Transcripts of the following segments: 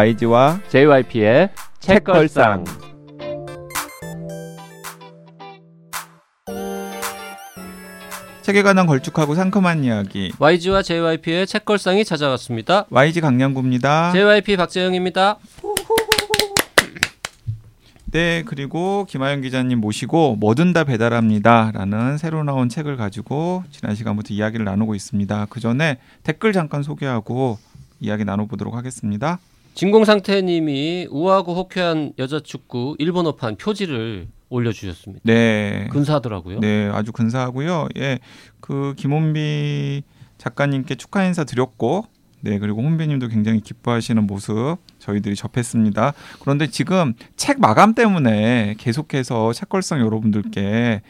YG와 JYP의 책걸상. 책에 관한 걸쭉하고 상큼한 이야기, YG와 JYP의 책걸상이 찾아왔습니다. YG 강량구입니다. JYP 박재영입니다. 네, 그리고 김아영 기자님 모시고 뭐든 다 배달합니다 라는 새로 나온 책을 가지고 지난 시간부터 이야기를 나누고 있습니다. 그 전에 댓글 잠깐 소개하고 이야기 나눠보도록 하겠습니다. 진공상태님이 우아하고 호쾌한 여자축구 일본어판 표지를 올려주셨습니다. 네, 근사하더라고요. 네, 아주 근사하고요. 예, 그 김혼비 작가님께 축하 인사 드렸고, 네, 그리고 혼비님도 굉장히 기뻐하시는 모습 저희들이 접했습니다. 그런데 지금 책 마감 때문에 계속해서 책걸상 여러분들께,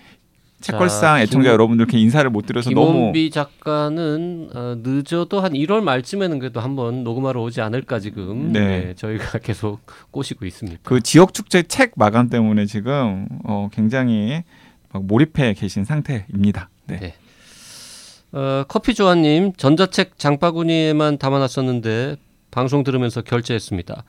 책걸상 애청자 여러분들께 인사를 못 드려서 김혼비 너무, 김혼비 작가는 늦어도 한 1월 말쯤에는 그래도 한번 녹음하러 오지 않을까 지금, 네. 네, 저희가 계속 꼬시고 있습니다. 그 지역축제 책 마감 때문에 지금 굉장히 막 몰입해 계신 상태입니다. 네. 네. 커피조아님, 전자책 장바구니에만 담아놨었는데 방송 들으면서 결제했습니다.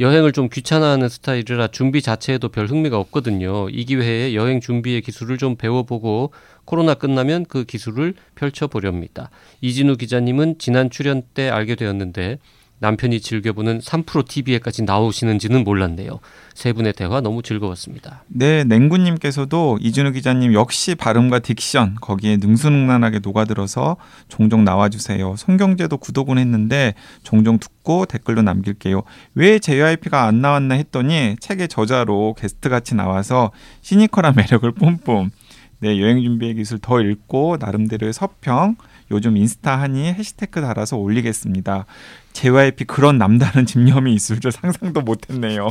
여행을 좀 귀찮아하는 스타일이라 준비 자체에도 별 흥미가 없거든요. 이 기회에 여행 준비의 기술을 좀 배워보고 코로나 끝나면 그 기술을 펼쳐보렵니다. 이진우 기자님은 지난 출연 때 알게 되었는데 남편이 즐겨보는 3프로 TV에까지 나오시는지는 몰랐네요. 세 분의 대화 너무 즐거웠습니다. 네, 냉구님께서도 이준우 기자님 역시 발음과 딕션 거기에 능수능란하게 녹아들어서 종종 나와주세요. 송경제도 구독은 했는데 종종 듣고 댓글도 남길게요. 왜 JYP가 안 나왔나 했더니 책의 저자로 게스트같이 나와서 시니컬한 매력을 뿜뿜. 네, 여행 준비의 기술 더 읽고 나름대로의 서평. 요즘 인스타 하니 해시태그 달아서 올리겠습니다. JYP 그런 남다른 집념이 있을 줄 상상도 못했네요.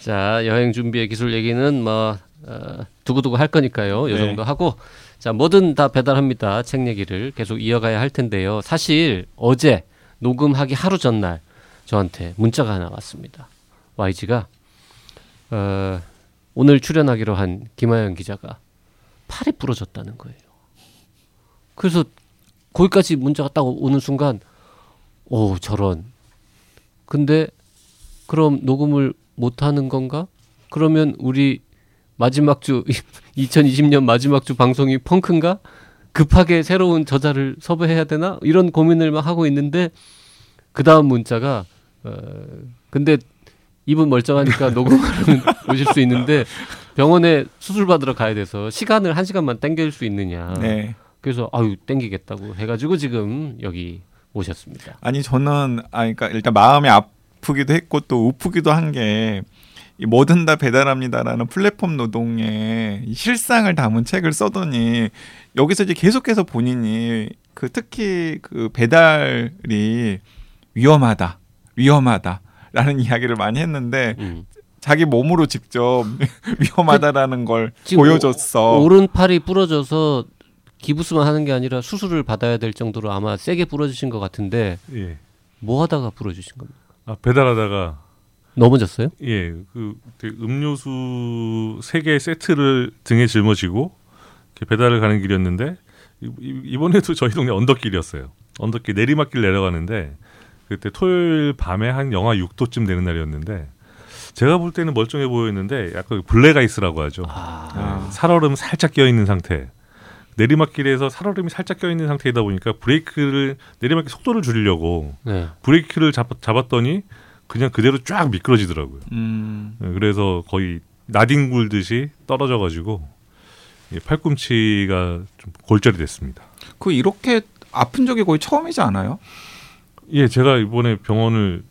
자, 여행 준비의 기술 얘기는 뭐 두고두고 할 거니까요. 요 정도 네. 하고, 자, 뭐든 다 배달합니다. 책 얘기를 계속 이어가야 할 텐데요. 사실 어제 녹음하기 하루 전날 저한테 문자가 하나 왔습니다. YG가 오늘 출연하기로 한 김아영 기자가 팔이 부러졌다는 거예요. 그래서 거기까지 문자가 딱 오는 순간, 오, 저런. 근데 그럼 녹음을 못하는 건가? 그러면 우리 마지막 주 2020년 마지막 주 방송이 펑크인가? 급하게 새로운 저자를 섭외해야 되나? 이런 고민을 막 하고 있는데 그 다음 문자가 근데 이분 멀쩡하니까 녹음하러 오실 수 있는데 병원에 수술받으러 가야 돼서 시간을 1시간만 땡길 수 있느냐. 네. 그래서 아유 땡기겠다고 해가지고 지금 여기 오셨습니다. 아니 저는 그러니까 일단 마음이 아프기도 했고 또 우프기도 한 게 뭐든 다 배달합니다라는 플랫폼 노동의 실상을 담은 책을 써더니 여기서 이제 계속해서 본인이 그 특히 그 배달이 위험하다라는 이야기를 많이 했는데. 자기 몸으로 직접 위험하다라는 걸 보여줬어. 오른팔이 부러져서. 기부스만 하는 게 아니라 수술을 받아야 될 정도로 아마 세게 부러지신 것 같은데, 예. 뭐 하다가 부러지신 겁니까? 아, 배달하다가 넘어졌어요? 예, 그 음료수 3개 세트를 등에 짊어지고 배달을 가는 길이었는데 이번에도 저희 동네 언덕길이었어요. 언덕길 내리막길 내려가는데 그때 토요일 밤에 한 영하 6도쯤 되는 날이었는데 제가 볼 때는 멀쩡해 보였는데 약간 블랙 아이스라고 하죠. 예, 살얼음 살짝 껴있는 상태. 내리막길에서 살얼음이 살짝 껴있는 상태이다 보니까 브레이크를, 내리막길 속도를 줄이려고 네. 브레이크를 잡았더니 그냥 그대로 쫙 미끄러지더라고요. 그래서 거의 나뒹 굴듯이 떨어져가지고 팔꿈치가 좀 골절이 됐습니다. 그 이렇게 아픈 적이 거의 처음이지 않아요? 예, 제가 이번에 병원을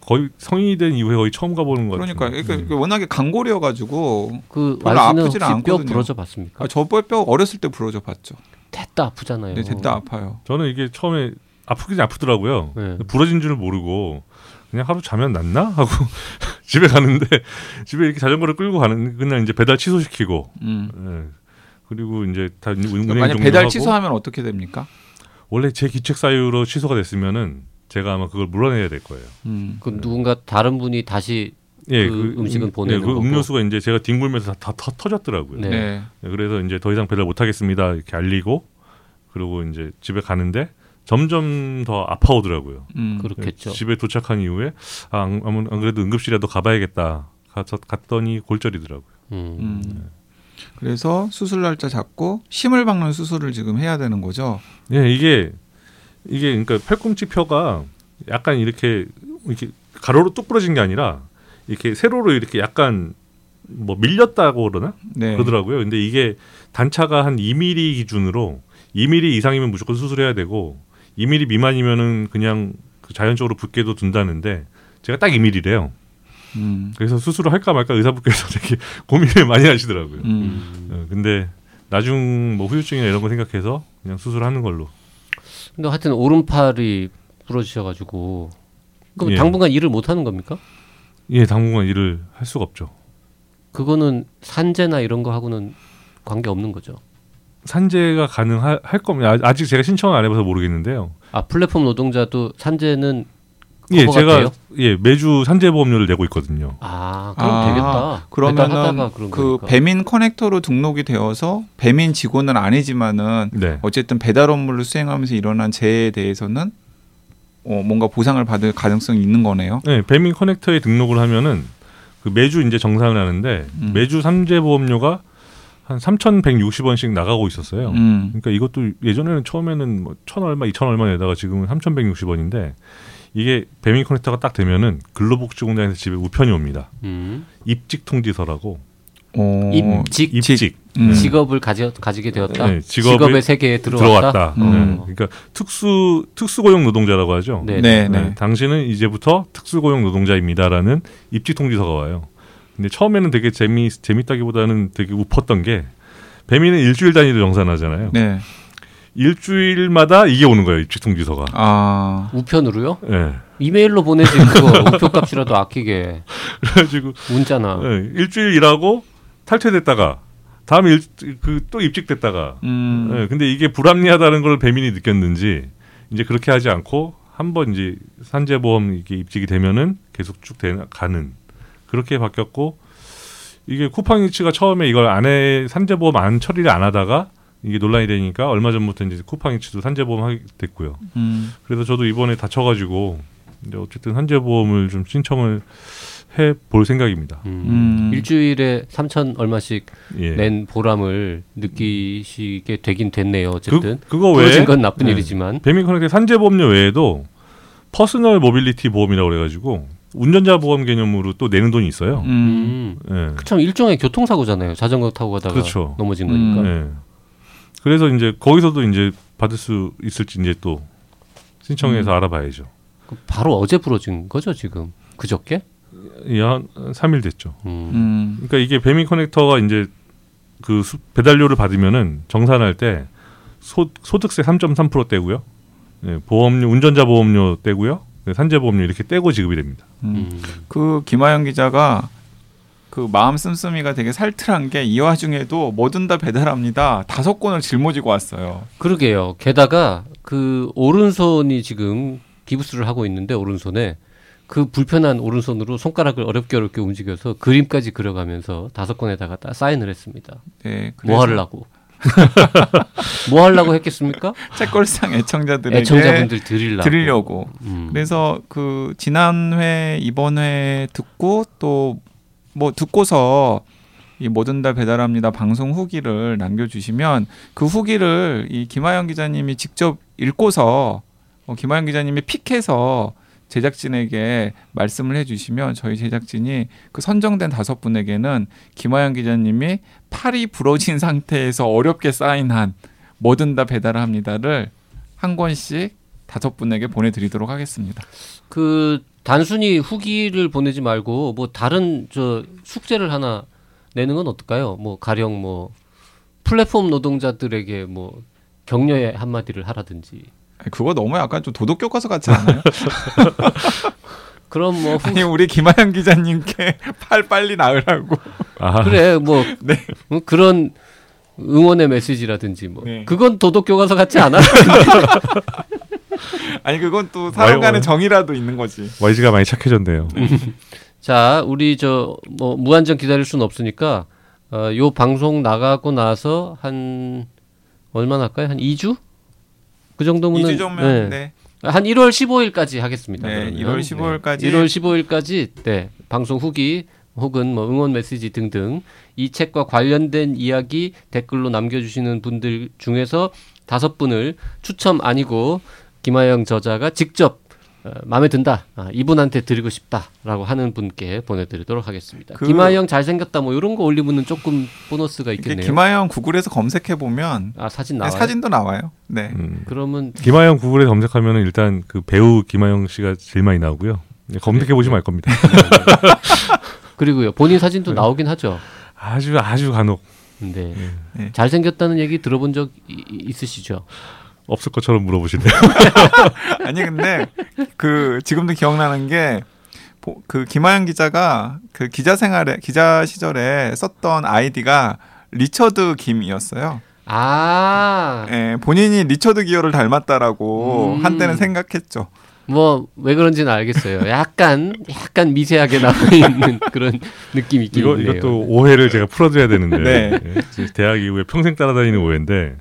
거의 성인이 된 이후에 거의 처음 가보는 것 같아요. 그러니까 워낙에 강골이어가지고 그 별로 아프질 않거든요. 뼈 부러져 봤습니까? 아, 저 뼈 어렸을 때 부러져 봤죠. 됐다 아프잖아요. 네, 됐다 아파요. 저는 이게 처음에 아프긴 아프더라고요. 네. 부러진 줄 모르고 그냥 하루 자면 낫나 하고 집에 가는데 집에 이렇게 자전거를 끌고 가는 그날 이제 배달 취소시키고 네. 그리고 이제 다 운행 만약 배달 취소하면 어떻게 됩니까? 원래 제 기책 사유로 취소가 됐으면은. 제가 아마 그걸 물어내야 될 거예요. 그럼 누군가 다른 분이 다시 그 음식은 보내는 거고. 그 음료수가 이제 제가 뒹굴면서 다 터졌더라고요. 네. 네. 그래서 이제 더 이상 배달 못 하겠습니다 이렇게 알리고, 그리고 이제 집에 가는데 점점 더 아파오더라고요. 그렇겠죠. 집에 도착한 이후에 안 그래도 응급실이라도 가봐야겠다. 갔더니 골절이더라고요. 네. 그래서 수술 날짜 잡고 심을 박는 수술을 지금 해야 되는 거죠. 네, 이게 그러니까 팔꿈치 뼈가 약간 이렇게 가로로 뚝 부러진 게 아니라 이렇게 세로로 이렇게 약간 뭐 밀렸다고 그러나? 네. 그러더라고요. 근데 이게 단차가 한 2mm 기준으로 2mm 이상이면 무조건 수술해야 되고 2mm 미만이면은 그냥 자연적으로 붓게도 둔다는데 제가 딱 2mm래요. 그래서 수술을 할까 말까 의사분께서 되게 고민을 많이 하시더라고요. 근데 나중 뭐 후유증이나 이런 거 생각해서 그냥 수술하는 걸로. 근데 하여튼 오른팔이 부러지셔가지고 그럼 예. 당분간 일을 못 하는 겁니까? 예, 당분간 일을 할 수가 없죠. 그거는 산재나 이런 거 하고는 관계 없는 거죠. 산재가 가능할 겁니다. 아직 제가 신청을 안 해봐서 모르겠는데요. 아, 플랫폼 노동자도 산재는 예, 제가 돼요? 예, 매주 산재보험료를 내고 있거든요. 아, 그럼 되겠다. 그러면은 그 배민 커넥터로 등록이 되어서 배민 직원은 아니지만은 네. 어쨌든 배달 업무를 수행하면서 일어난 재해에 대해서는 뭔가 보상을 받을 가능성이 있는 거네요. 네, 배민 커넥터에 등록을 하면은 그 매주 이제 정산을 하는데 매주 산재보험료가 한 3,160원씩 나가고 있었어요. 그러니까 이것도 예전에는 처음에는 뭐 1,000 얼마, 2,000 얼마 내다가 지금은 3,160원인데 이게 배민 커넥터가 딱 되면은 근로복지공단에서 집에 우편이 옵니다. 입직 통지서라고. 입직. 직업을 가지게 되었다. 네, 직업의 세계에 들어왔다. 네. 그러니까 특수고용 노동자라고 하죠. 네. 당신은 이제부터 특수고용 노동자입니다라는 입직 통지서가 와요. 근데 처음에는 되게 재밌다기보다는 되게 웃었던 게 배민은 일주일 단위로 정산하잖아요. 네. 일주일마다 이게 오는 거예요. 입직 통지서가. 아, 우편으로요? 네. 이메일로 보내지 그거 우표값이라도 아끼게. 그래가지고 문자나. 네. 일주일 일하고 탈퇴됐다가 다음 또 입직됐다가. 네. 근데 이게 불합리하다는 걸 배민이 느꼈는지 이제 그렇게 하지 않고 한번 이제 산재보험 이게 입직이 되면은 계속 쭉 가는 그렇게 바뀌었고 이게 쿠팡이츠가 처음에 이걸 산재보험 안 처리를 안 하다가. 이게 논란이 되니까 얼마 전부터 이제 쿠팡이츠도 산재보험 하게 됐고요. 그래서 저도 이번에 다쳐가지고 이제 어쨌든 산재보험을 좀 신청을 해볼 생각입니다. 일주일에 3,000 얼마씩 예. 낸 보람을 느끼시게 되긴 됐네요. 어쨌든 그거 외에 부러진 건 나쁜 네. 일이지만 배민 커넥트 산재보험료 외에도 퍼스널 모빌리티 보험이라고 그래가지고 운전자 보험 개념으로 또 내는 돈이 있어요. 예. 참 일종의 교통사고잖아요. 자전거 타고 가다가 그렇죠. 넘어진 거니까. 예. 그래서 이제 거기서도 이제 받을 수 있을지 이제 또 신청해서 알아봐야죠. 바로 어제 부러진 거죠 지금? 그저께? 예, 한 3일 됐죠. 그러니까 이게 배민 커넥터가 이제 그 배달료를 받으면은 정산할 때 소득세 3.3% 떼고요, 예, 보험료 운전자 보험료 떼고요, 예, 산재 보험료 이렇게 떼고 지급이 됩니다. 그 김아영 기자가. 그 마음 씀씀이가 되게 살뜰한 게 이 와중에도 뭐든 다 배달합니다. 5권을 짊어지고 왔어요. 그러게요. 게다가 그 오른손이 지금 기부스를 하고 있는데 오른손에 그 불편한 오른손으로 손가락을 어렵게 움직여서 그림까지 그려가면서 5권에다가 다 사인을 했습니다. 네, 그래서... 뭐 하려고? 뭐 하려고 했겠습니까? 책걸상 애청자분들 드리려고. 그래서 그 지난 회 이번 회 듣고 또 뭐 듣고서 이 뭐든 다 배달합니다 방송 후기를 남겨주시면 그 후기를 이 김아영 기자님이 직접 읽고서 김아영 기자님이 픽해서 제작진에게 말씀을 해주시면 저희 제작진이 그 선정된 5분에게는 김아영 기자님이 팔이 부러진 상태에서 어렵게 사인한 뭐든 다 배달합니다를 한 권씩 5분에게 보내드리도록 하겠습니다. 그 단순히 후기를 보내지 말고 뭐 다른 저 숙제를 하나 내는 건 어떨까요? 뭐 가령 뭐 플랫폼 노동자들에게 뭐 격려의 한마디를 하라든지. 그거 너무 약간 좀 도덕 교과서 같지 않아요? 그럼 뭐 아니 우리 김아영 기자님께 팔 빨리 나으라고. 아. 그래 뭐 네. 그런 응원의 메시지라든지 뭐 네. 그건 도덕 교과서 같지 않아? 아니 그건 또 사람 간의 정이라도 있는 거지. YG가 많이 착해졌네요. 자, 우리 뭐 무한정 기다릴 수는 없으니까 요 방송 나가고 나서 한 얼마나 할까요? 한 2주? 그 정도면 은 2주 정도면 네. 네. 한 1월 15일까지 하겠습니다. 네, 1월 15일까지. 네. 1월 15일까지 네. 방송 후기 혹은 뭐 응원 메시지 등등 이 책과 관련된 이야기 댓글로 남겨주시는 분들 중에서 5분을 추첨 아니고 김아영 저자가 직접 마음에 든다. 아, 이분한테 드리고 싶다라고 하는 분께 보내드리도록 하겠습니다. 김아영 잘생겼다 뭐 이런 거 올리면은 조금 보너스가 있겠네요. 김아영 구글에서 검색해보면 아, 사진 나와요? 네, 사진도 나와요. 네. 그러면 김아영 구글에 검색하면 일단 그 배우 김아영 씨가 제일 많이 나오고요. 검색해보시면 알 겁니다. 그리고요. 본인 사진도 나오긴 하죠. 아주 간혹. 네. 네. 잘생겼다는 얘기 들어본 적 있으시죠? 없을 것처럼 물어보시네요. 아니 근데 그 지금도 기억나는 게 그 김아영 기자가 그 기자 시절에 썼던 아이디가 리처드 김이었어요. 아, 네, 본인이 리처드 기어를 닮았다라고 한때는 생각했죠. 뭐 왜 그런지는 알겠어요. 약간 미세하게 나와 있는 그런 느낌이 있긴 해요. 이것도 오해를 제가 풀어줘야 되는데 네. 대학 이후에 평생 따라다니는 오해인데.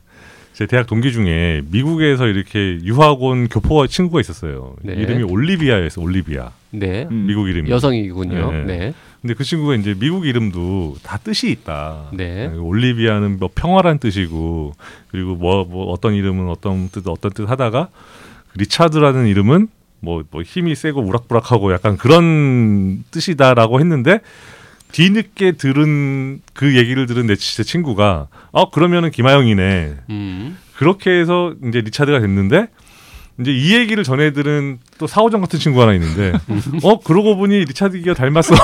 제 대학 동기 중에 미국에서 이렇게 유학 온 교포 친구가 있었어요. 네. 이름이 올리비아였어요. 올리비아. 네. 미국 이름이. 여성이군요. 네. 네. 근데 그 친구가 이제 미국 이름도 다 뜻이 있다. 네. 올리비아는 뭐 평화란 뜻이고 그리고 뭐 어떤 이름은 어떤 뜻 하다가 리차드라는 이름은 뭐 힘이 세고 우락부락하고 약간 그런 뜻이다라고 했는데 뒤늦게 들은 그 얘기를 들은 제 친구가 그러면은 김아영이네. 그렇게 해서 이제 리차드가 됐는데 이제 이 얘기를 전해 들은 또 사호정 같은 친구 하나 있는데 그러고 보니 리차드 기어 닮았어.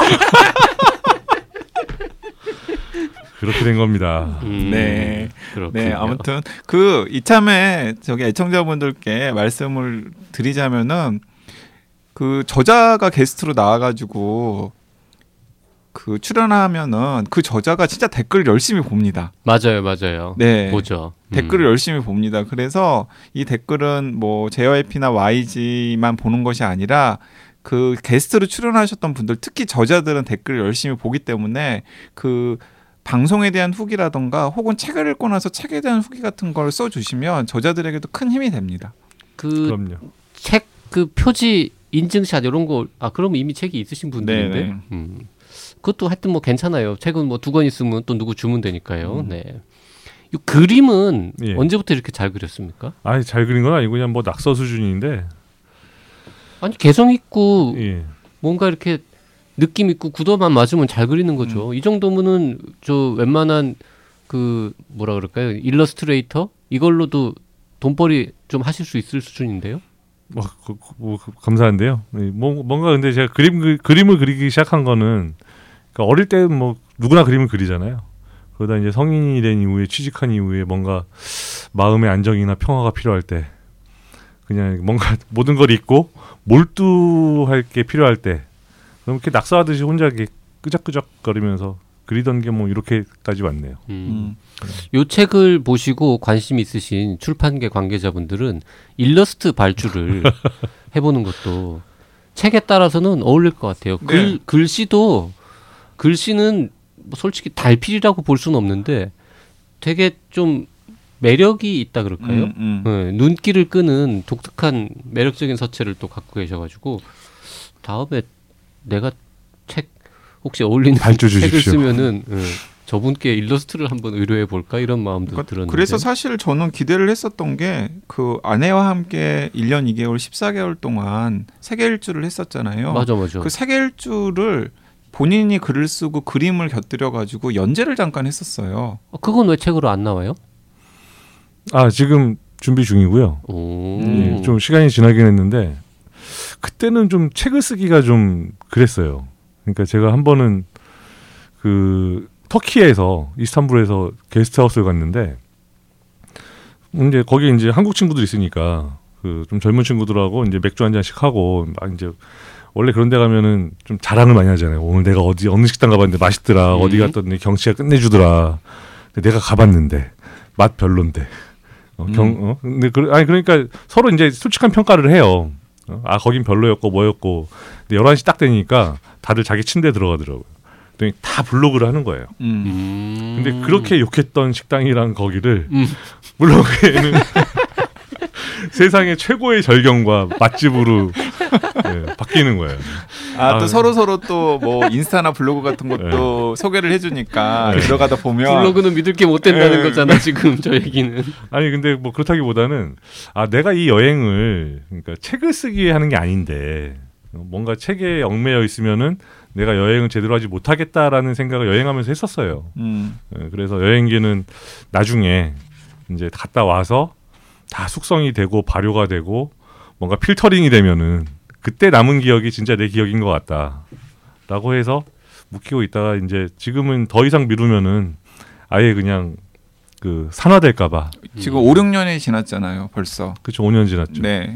그렇게 된 겁니다. 네. 그렇군요. 네, 아무튼 그 이참에 저기 애청자분들께 말씀을 드리자면은 그 저자가 게스트로 나와 가지고 그 출연하면은 그 저자가 진짜 댓글 열심히 봅니다. 맞아요. 네, 보죠. 댓글을 열심히 봅니다. 그래서 이 댓글은 뭐 JYP나 YG만 보는 것이 아니라 그 게스트로 출연하셨던 분들, 특히 저자들은 댓글을 열심히 보기 때문에 그 방송에 대한 후기라던가 혹은 책을 읽고 나서 책에 대한 후기 같은 걸 써주시면 저자들에게도 큰 힘이 됩니다. 그럼요. 책 그 표지 인증샷 이런 거, 그럼 이미 책이 있으신 분들인데. 네네. 그것도 하여튼 뭐 괜찮아요. 책은 뭐 2권 있으면 또 누구 주면 되니까요. 네. 이 그림은 예. 언제부터 이렇게 잘 그렸습니까? 아니 잘 그린 건 아니고 그냥 뭐 낙서 수준인데. 아니 개성 있고 예. 뭔가 이렇게 느낌 있고 구도만 맞으면 잘 그리는 거죠. 이 정도면은 저 웬만한 그 뭐라 그럴까요? 일러스트레이터 이걸로도 돈벌이 좀 하실 수 있을 수준인데요. 뭐 감사한데요. 뭔가 근데 제가 그림을 그리기 시작한 거는. 그러니까 어릴 때 뭐 누구나 그림을 그리잖아요. 그러다 이제 성인이 된 이후에 취직한 이후에 뭔가 마음의 안정이나 평화가 필요할 때 그냥 뭔가 모든 걸 잊고 몰두할 게 필요할 때 그럼 이렇게 낙서하듯이 혼자 이렇게 끄적끄적거리면서 그리던 게 뭐 이렇게까지 왔네요. 이 책을 보시고 관심 있으신 출판계 관계자분들은 일러스트 발주를 해보는 것도 책에 따라서는 어울릴 것 같아요. 네. 글씨는 뭐 솔직히 달필이라고 볼 수는 없는데 되게 좀 매력이 있다 그럴까요? 네, 눈길을 끄는 독특한 매력적인 서체를 또 갖고 계셔가지고 다음에 내가 책 혹시 어울리는 책을 쓰면은 저분께 일러스트를 한번 의뢰해 볼까 이런 마음도 들었는데 그래서 사실 저는 기대를 했었던 게 그 아내와 함께 1년 2개월 14개월 동안 세계일주를 했었잖아요. 맞아. 그 세계일주를 본인이 글을 쓰고 그림을 곁들여가지고 연재를 잠깐 했었어요. 그건 왜 책으로 안 나와요? 지금 준비 중이고요. 예, 좀 시간이 지나긴 했는데 그때는 좀 책을 쓰기가 좀 그랬어요. 그러니까 제가 한 번은 그 터키에서 이스탄불에서 게스트하우스를 갔는데 이제 거기 이제 한국 친구들 있으니까 그 좀 젊은 친구들하고 이제 맥주 한 잔씩 하고 막 이제 원래 그런 데 가면은 좀 자랑을 많이 하잖아요. 오늘 내가 어느 식당 가봤는데 맛있더라. 어디 갔더니 경치가 끝내주더라. 근데 내가 가봤는데 맛 별론데. 그러니까 서로 이제 솔직한 평가를 해요. 거긴 별로였고 뭐였고. 근데 11시 딱 되니까 다들 자기 침대에 들어가더라고요. 다 블로그를 하는 거예요. 근데 그렇게 욕했던 식당이랑 거기를 물론 세상의 최고의 절경과 맛집으로 네, 바뀌는 거예요. 아, 또 서로서로 또 뭐 인스타나 블로그 같은 것도 네. 소개를 해주니까 네. 들어가다 보면 블로그는 믿을 게 못 된다는 네. 거잖아 지금 저 얘기는. 아니 근데 뭐 그렇다기보다는 아 내가 이 여행을 그러니까 책을 쓰기에 하는 게 아닌데 뭔가 책에 얽매여 있으면은 내가 여행을 제대로 하지 못하겠다라는 생각을 여행하면서 했었어요. 그래서 여행기는 나중에 이제 갔다 와서 다 숙성이 되고 발효가 되고 뭔가 필터링이 되면은 그때 남은 기억이 진짜 내 기억인 것 같다라고 해서 묵히고 있다가 이제 지금은 더 이상 미루면은 아예 그냥 그 산화될까봐. 지금 5, 6년이 지났잖아요, 벌써. 그렇죠, 5년 지났죠. 네.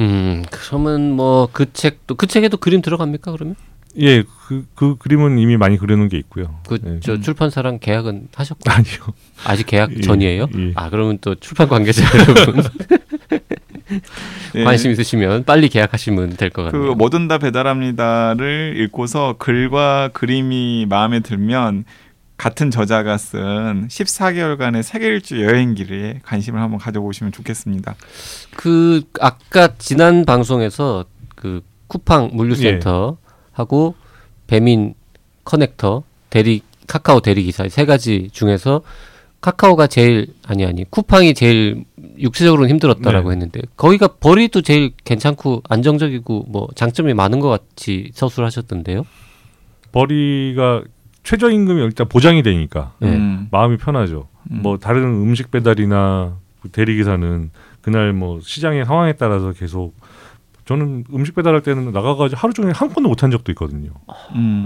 예. 그러면 뭐 그 책도 그 책에도 그림 들어갑니까 그러면? 예, 그 그림은 이미 많이 그려놓은 게 있고요. 저 출판사랑 계약은 하셨고? 아니요. 아직 계약 전이에요? 예. 아 그러면 또 출판 관계자 여러분 예. 관심 있으시면 빨리 계약하시면 될 것 같아요. 그 뭐든 다 배달합니다를 읽고서 글과 그림이 마음에 들면 같은 저자가 쓴 14개월간의 세계일주 여행기에 관심을 한번 가져보시면 좋겠습니다. 그 아까 지난 방송에서 그 쿠팡 물류센터 예. 하고 배민 커넥터 대리 카카오 대리기사 세 가지 중에서 카카오가 제일 아니 쿠팡이 제일 육체적으로는 힘들었다라고 네. 했는데 거기가 벌이도 제일 괜찮고 안정적이고 뭐 장점이 많은 것 같이 서술하셨던데요. 벌이가 최저임금이 일단 보장이 되니까 마음이 편하죠. 뭐 다른 음식 배달이나 대리기사는 그날 뭐 시장의 상황에 따라서 계속 저는 음식 배달할 때는 나가가지고 하루 종일 한 건도 못한 적도 있거든요.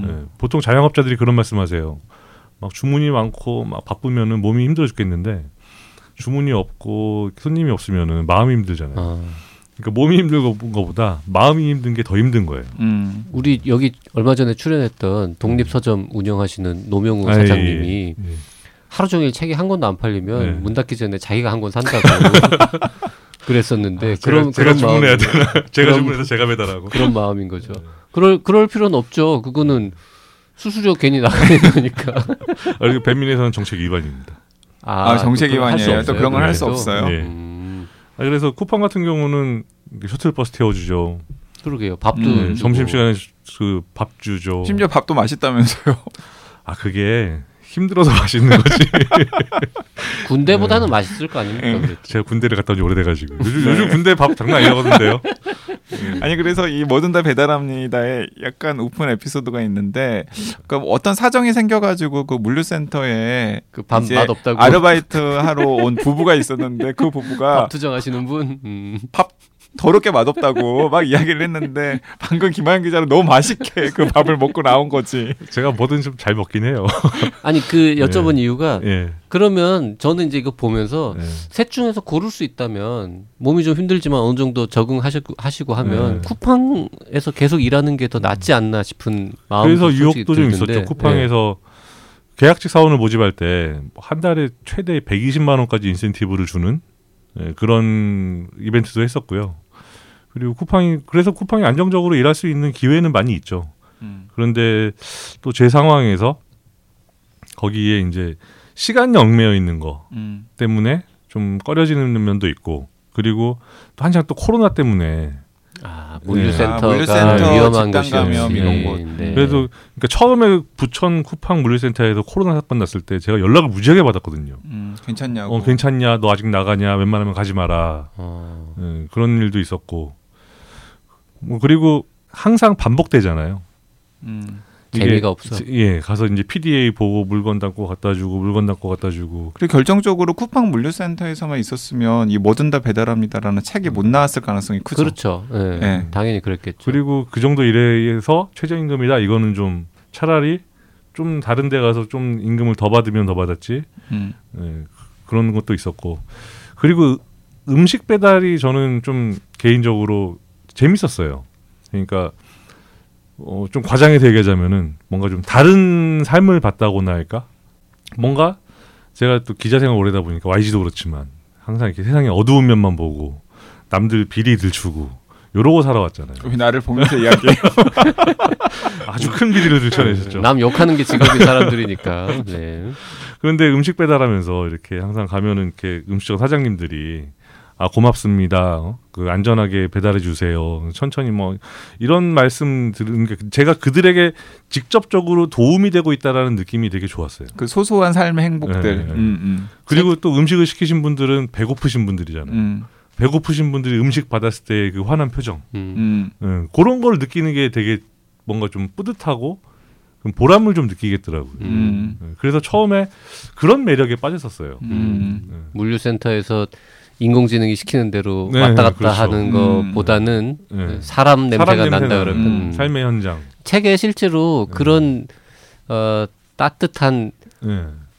예, 보통 자영업자들이 그런 말씀하세요. 막 주문이 많고 막 바쁘면은 몸이 힘들어 죽겠는데 주문이 없고 손님이 없으면은 마음이 힘들잖아요. 아. 그러니까 몸이 힘든 것보다 마음이 힘든 게 더 힘든 거예요. 우리 여기 얼마 전에 출연했던 독립서점 운영하시는 노명우 사장님이 예. 하루 종일 책이 한 권도 안 팔리면 예. 문 닫기 전에 자기가 한 권 산다고 그랬었는데 제가 주문해야 되나? 제가 주문해서 제가 배달하고 그런 마음인 거죠. 네. 그럴 필요는 없죠. 그거는 수수료 괜히 나가는 거니까. 그리고 배민에서는 정책 위반입니다. 아 정책 위반이에요. 또 그런 건 할 수 없어요. 네. 그래서 쿠팡 같은 경우는 셔틀버스 태워주죠. 그러게요. 밥도 점심시간에 그 밥 주죠. 심지어 밥도 맛있다면서요. 아 그게 힘들어서 맛있는 거지. 군대보다는 네. 맛있을 거 아닙니까? 네. 제가 군대를 갔다 온 지 오래돼가지고 요즘 군대 밥 장난 아니라던데요. 아니 그래서 이 뭐든 다 배달합니다에 약간 오픈 에피소드가 있는데 그러니까 어떤 사정이 생겨가지고 그 물류센터에 그 밥 맛없다고 아르바이트 하러 온 부부가 있었는데 그 부부가 밥 투정하시는 분 밥 더럽게 맛없다고 막 이야기를 했는데 방금 김아영 기자는 너무 맛있게 그 밥을 먹고 나온 거지. 제가 뭐든 좀 잘 먹긴 해요. 아니 그 여쭤본 예. 이유가 예. 그러면 저는 이제 이거 보면서 예. 셋 중에서 고를 수 있다면 몸이 좀 힘들지만 어느 정도 적응하시고 하면 예. 쿠팡에서 계속 일하는 게 더 낫지 않나 싶은 마음이 그래서 유혹도 좀 있었죠. 쿠팡에서 예. 계약직 사원을 모집할 때 한 달에 최대 120만 원까지 인센티브를 주는 예, 그런 이벤트도 했었고요. 그리고 쿠팡이 안정적으로 일할 수 있는 기회는 많이 있죠. 그런데 또 제 상황에서 거기에 이제 시간이 얽매여 있는 거 때문에 좀 꺼려지는 면도 있고, 그리고 또 한창 또 코로나 때문에 물류센터가 위험한 곳이었어요. 네. 그래도 그러니까 처음에 부천 쿠팡 물류센터에서 코로나 사건 났을 때 제가 연락을 무지하게 받았거든요. 괜찮냐고. 괜찮냐? 너 아직 나가냐? 웬만하면 가지 마라. 네, 그런 일도 있었고. 뭐 그리고 항상 반복되잖아요. 이게, 재미가 없어. 예, 가서 이제 PDA 보고 물건 담고 갖다 주고. 그리고 결정적으로 쿠팡 물류센터에서만 있었으면 이 뭐든 다 배달합니다라는 책이 못 나왔을 가능성이 크죠. 그렇죠. 예, 예. 당연히 그랬겠죠. 그리고 그 정도 일에서 최저임금이다. 이거는 좀 차라리 좀 다른 데 가서 좀 임금을 더 받으면 더 받았지. 예, 그런 것도 있었고. 그리고 음식 배달이 저는 좀 개인적으로 재밌었어요. 그러니까 좀 과장해서 얘기하자면은 뭔가 좀 다른 삶을 봤다고나 할까? 뭔가 제가 또 기자 생활 오래다 보니까 YG도 그렇지만 항상 이렇게 세상의 어두운 면만 보고 남들 비리 들추고 이러고 살아왔잖아요. 왜 나를 보면서 이야기해요? 아주 큰 비리를 들춰내셨죠. 남 욕하는 게 직업인 사람들이니까. 네. 그런데 음식 배달하면서 이렇게 항상 가면은 이렇게 음식점 사장님들이 아 고맙습니다. 그 안전하게 배달해 주세요. 천천히 뭐 이런 말씀 들은 게 제가 그들에게 직접적으로 도움이 되고 있다라는 느낌이 되게 좋았어요. 그 소소한 삶의 행복들. 네. 그리고 또 음식을 시키신 분들은 배고프신 분들이잖아요. 배고프신 분들이 음식 받았을 때 그 환한 표정. 그런 걸 느끼는 게 되게 뭔가 좀 뿌듯하고 보람을 좀 느끼겠더라고요. 그래서 처음에 그런 매력에 빠졌었어요. 물류센터에서 인공지능이 시키는 대로 네, 왔다 갔다 그렇죠. 하는 것보다는 네. 사람 냄새가 난다 그러면 삶의 현장. 책에 실제로 그런 따뜻한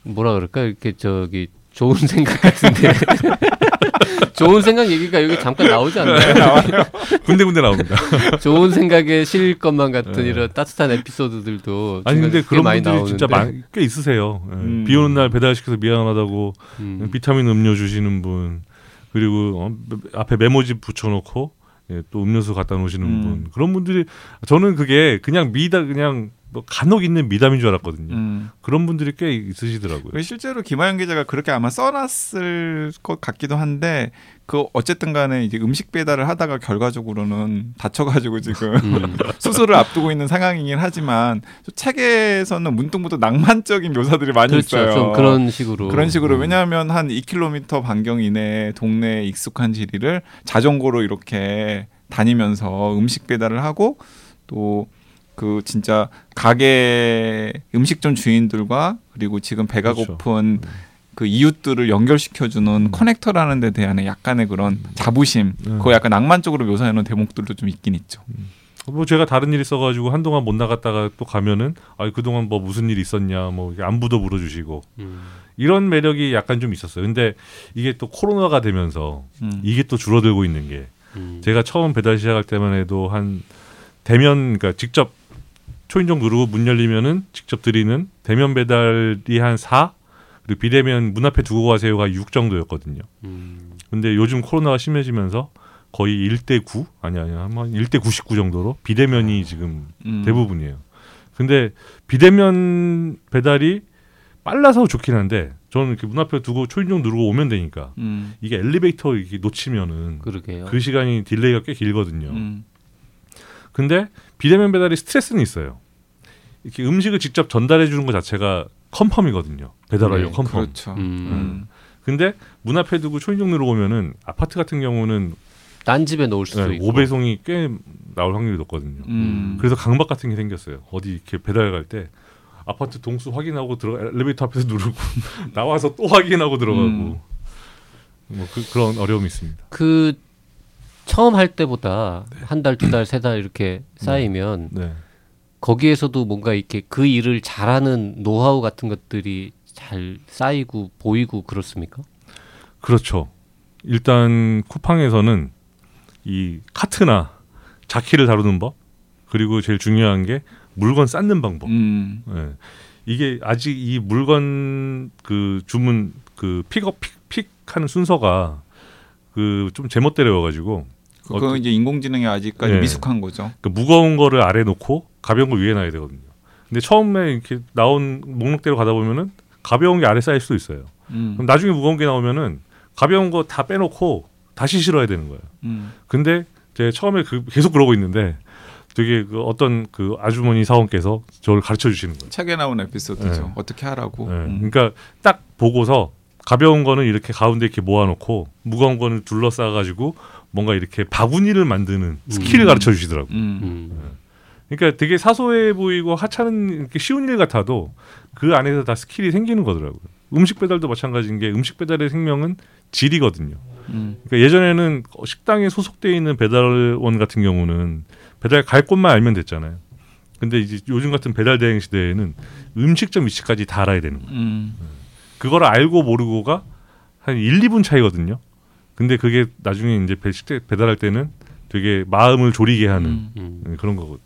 뭐라 그럴까 이렇게 저기 좋은 생각 같은데. 좋은 생각 얘기가 여기 잠깐 나오지 않나요? 나와요. 군데군데 나옵니다. 좋은 생각에 실릴 것만 같은 이런 따뜻한 에피소드들도 아니 근데 그런 분들이 나오는데. 진짜 꽤 있으세요. 비 오는 날 배달시켜서 미안하다고 비타민 음료 주시는 분 그리고 앞에 메모지 붙여놓고 예, 또 음료수 갖다 놓으시는 분 그런 분들이 저는 그게 그냥 뭐 간혹 있는 미담인 줄 알았거든요. 그런 분들이 꽤 있으시더라고요. 실제로 김아영 기자가 그렇게 아마 써놨을 것 같기도 한데 그 어쨌든 간에 이제 음식 배달을 하다가 결과적으로는 다쳐가지고 지금 수술을 앞두고 있는 상황이긴 하지만 책에서는 문득부터 낭만적인 묘사들이 많이 그렇죠, 있어요. 좀 그런 식으로 왜냐하면 한 2km 반경 이내에 동네에 익숙한 지리를 자전거로 이렇게 다니면서 음식 배달을 하고 또 그 진짜 가게 음식점 주인들과 그리고 지금 배가 그렇죠. 고픈 그 이웃들을 연결시켜주는 커넥터라는 데 대한 약간의 그런 자부심 그거 약간 낭만적으로 묘사해놓은 대목들도 좀 있긴 있죠. 뭐 제가 다른 일이 있어가지고 한동안 못 나갔다가 또 가면은 아 그동안 뭐 무슨 일이 있었냐 뭐 안부도 물어주시고 이런 매력이 약간 좀 있었어요. 근데 이게 또 코로나가 되면서 이게 또 줄어들고 있는 게 제가 처음 배달 시작할 때만 해도 한 대면 그러니까 직접 초인종 누르고 문 열리면은 직접 드리는 대면 배달이 한 4, 그리고 비대면 문 앞에 두고 가세요가 6 정도였거든요. 근데 요즘 코로나가 심해지면서 거의 1대 9? 아니 한 1대 99 정도로 비대면이 지금 대부분이에요. 근데 비대면 배달이 빨라서 좋긴 한데 저는 이렇게 문 앞에 두고 초인종 누르고 오면 되니까 이게 엘리베이터 이렇게 놓치면은 그러게요. 그 시간이 딜레이가 꽤 길거든요. 근데 비대면 배달이 스트레스는 있어요. 이렇게 음식을 직접 전달해 주는 것 자체가 컨펌이거든요. 배달 완료 컨펌. 그렇죠. 근데 문 앞에 두고 초인종 누르고 오면은 아파트 같은 경우는 딴 집에 넣을 수도 있고. 오배송이 꽤 나올 확률이 높거든요. 그래서 강박 같은 게 생겼어요. 어디 이렇게 배달 갈 때 아파트 동수 확인하고 엘리베이터 앞에서 누르고 나와서 또 확인하고 들어가고 뭐 그런 어려움이 있습니다. 그 처음 할 때보다 네. 한 달, 두 달, 세 달 이렇게 쌓이면 네. 거기에서도 뭔가 이렇게 그 일을 잘하는 노하우 같은 것들이 잘 쌓이고 보이고 그렇습니까? 그렇죠. 일단 쿠팡에서는 이 카트나 자키를 다루는 법 그리고 제일 중요한 게 물건 쌓는 방법. 네. 이게 아직 이 물건 그 주문 그 픽하는 순서가 그 좀 제멋대로 와가지고 그건 이제 인공지능이 아직까지 네. 미숙한 거죠. 그러니까 무거운 거를 아래 놓고 가벼운 걸 위에 놔야 되거든요. 근데 처음에 이렇게 나온 목록대로 가다 보면은 가벼운 게 아래 쌓일 수도 있어요. 그럼 나중에 무거운 게 나오면은 가벼운 거 다 빼놓고 다시 실어야 되는 거예요. 근데 제가 처음에 계속 그러고 있는데 되게 그 어떤 그 아주머니 사원께서 저를 가르쳐 주시는 거예요. 책에 나온 에피소드죠. 네. 어떻게 하라고. 네. 그러니까 딱 보고서 가벼운 거는 이렇게 가운데 이렇게 모아놓고 무거운 거는 둘러싸가지고 뭔가 이렇게 바구니를 만드는 스킬을 가르쳐 주시더라고요. 그러니까 되게 사소해 보이고 하찮은 이렇게 쉬운 일 같아도 그 안에서 다 스킬이 생기는 거더라고요. 음식 배달도 마찬가지인 게 음식 배달의 생명은 질이거든요. 그러니까 예전에는 식당에 소속되어 있는 배달원 같은 경우는 배달 갈 곳만 알면 됐잖아요. 근데 이제 요즘 같은 배달 대행 시대에는 음식점 위치까지 다 알아야 되는 거예요. 그걸 알고 모르고가 한 1, 2분 차이거든요. 근데 그게 나중에 이제 배달할 때는 되게 마음을 졸이게 하는 그런 거거든요.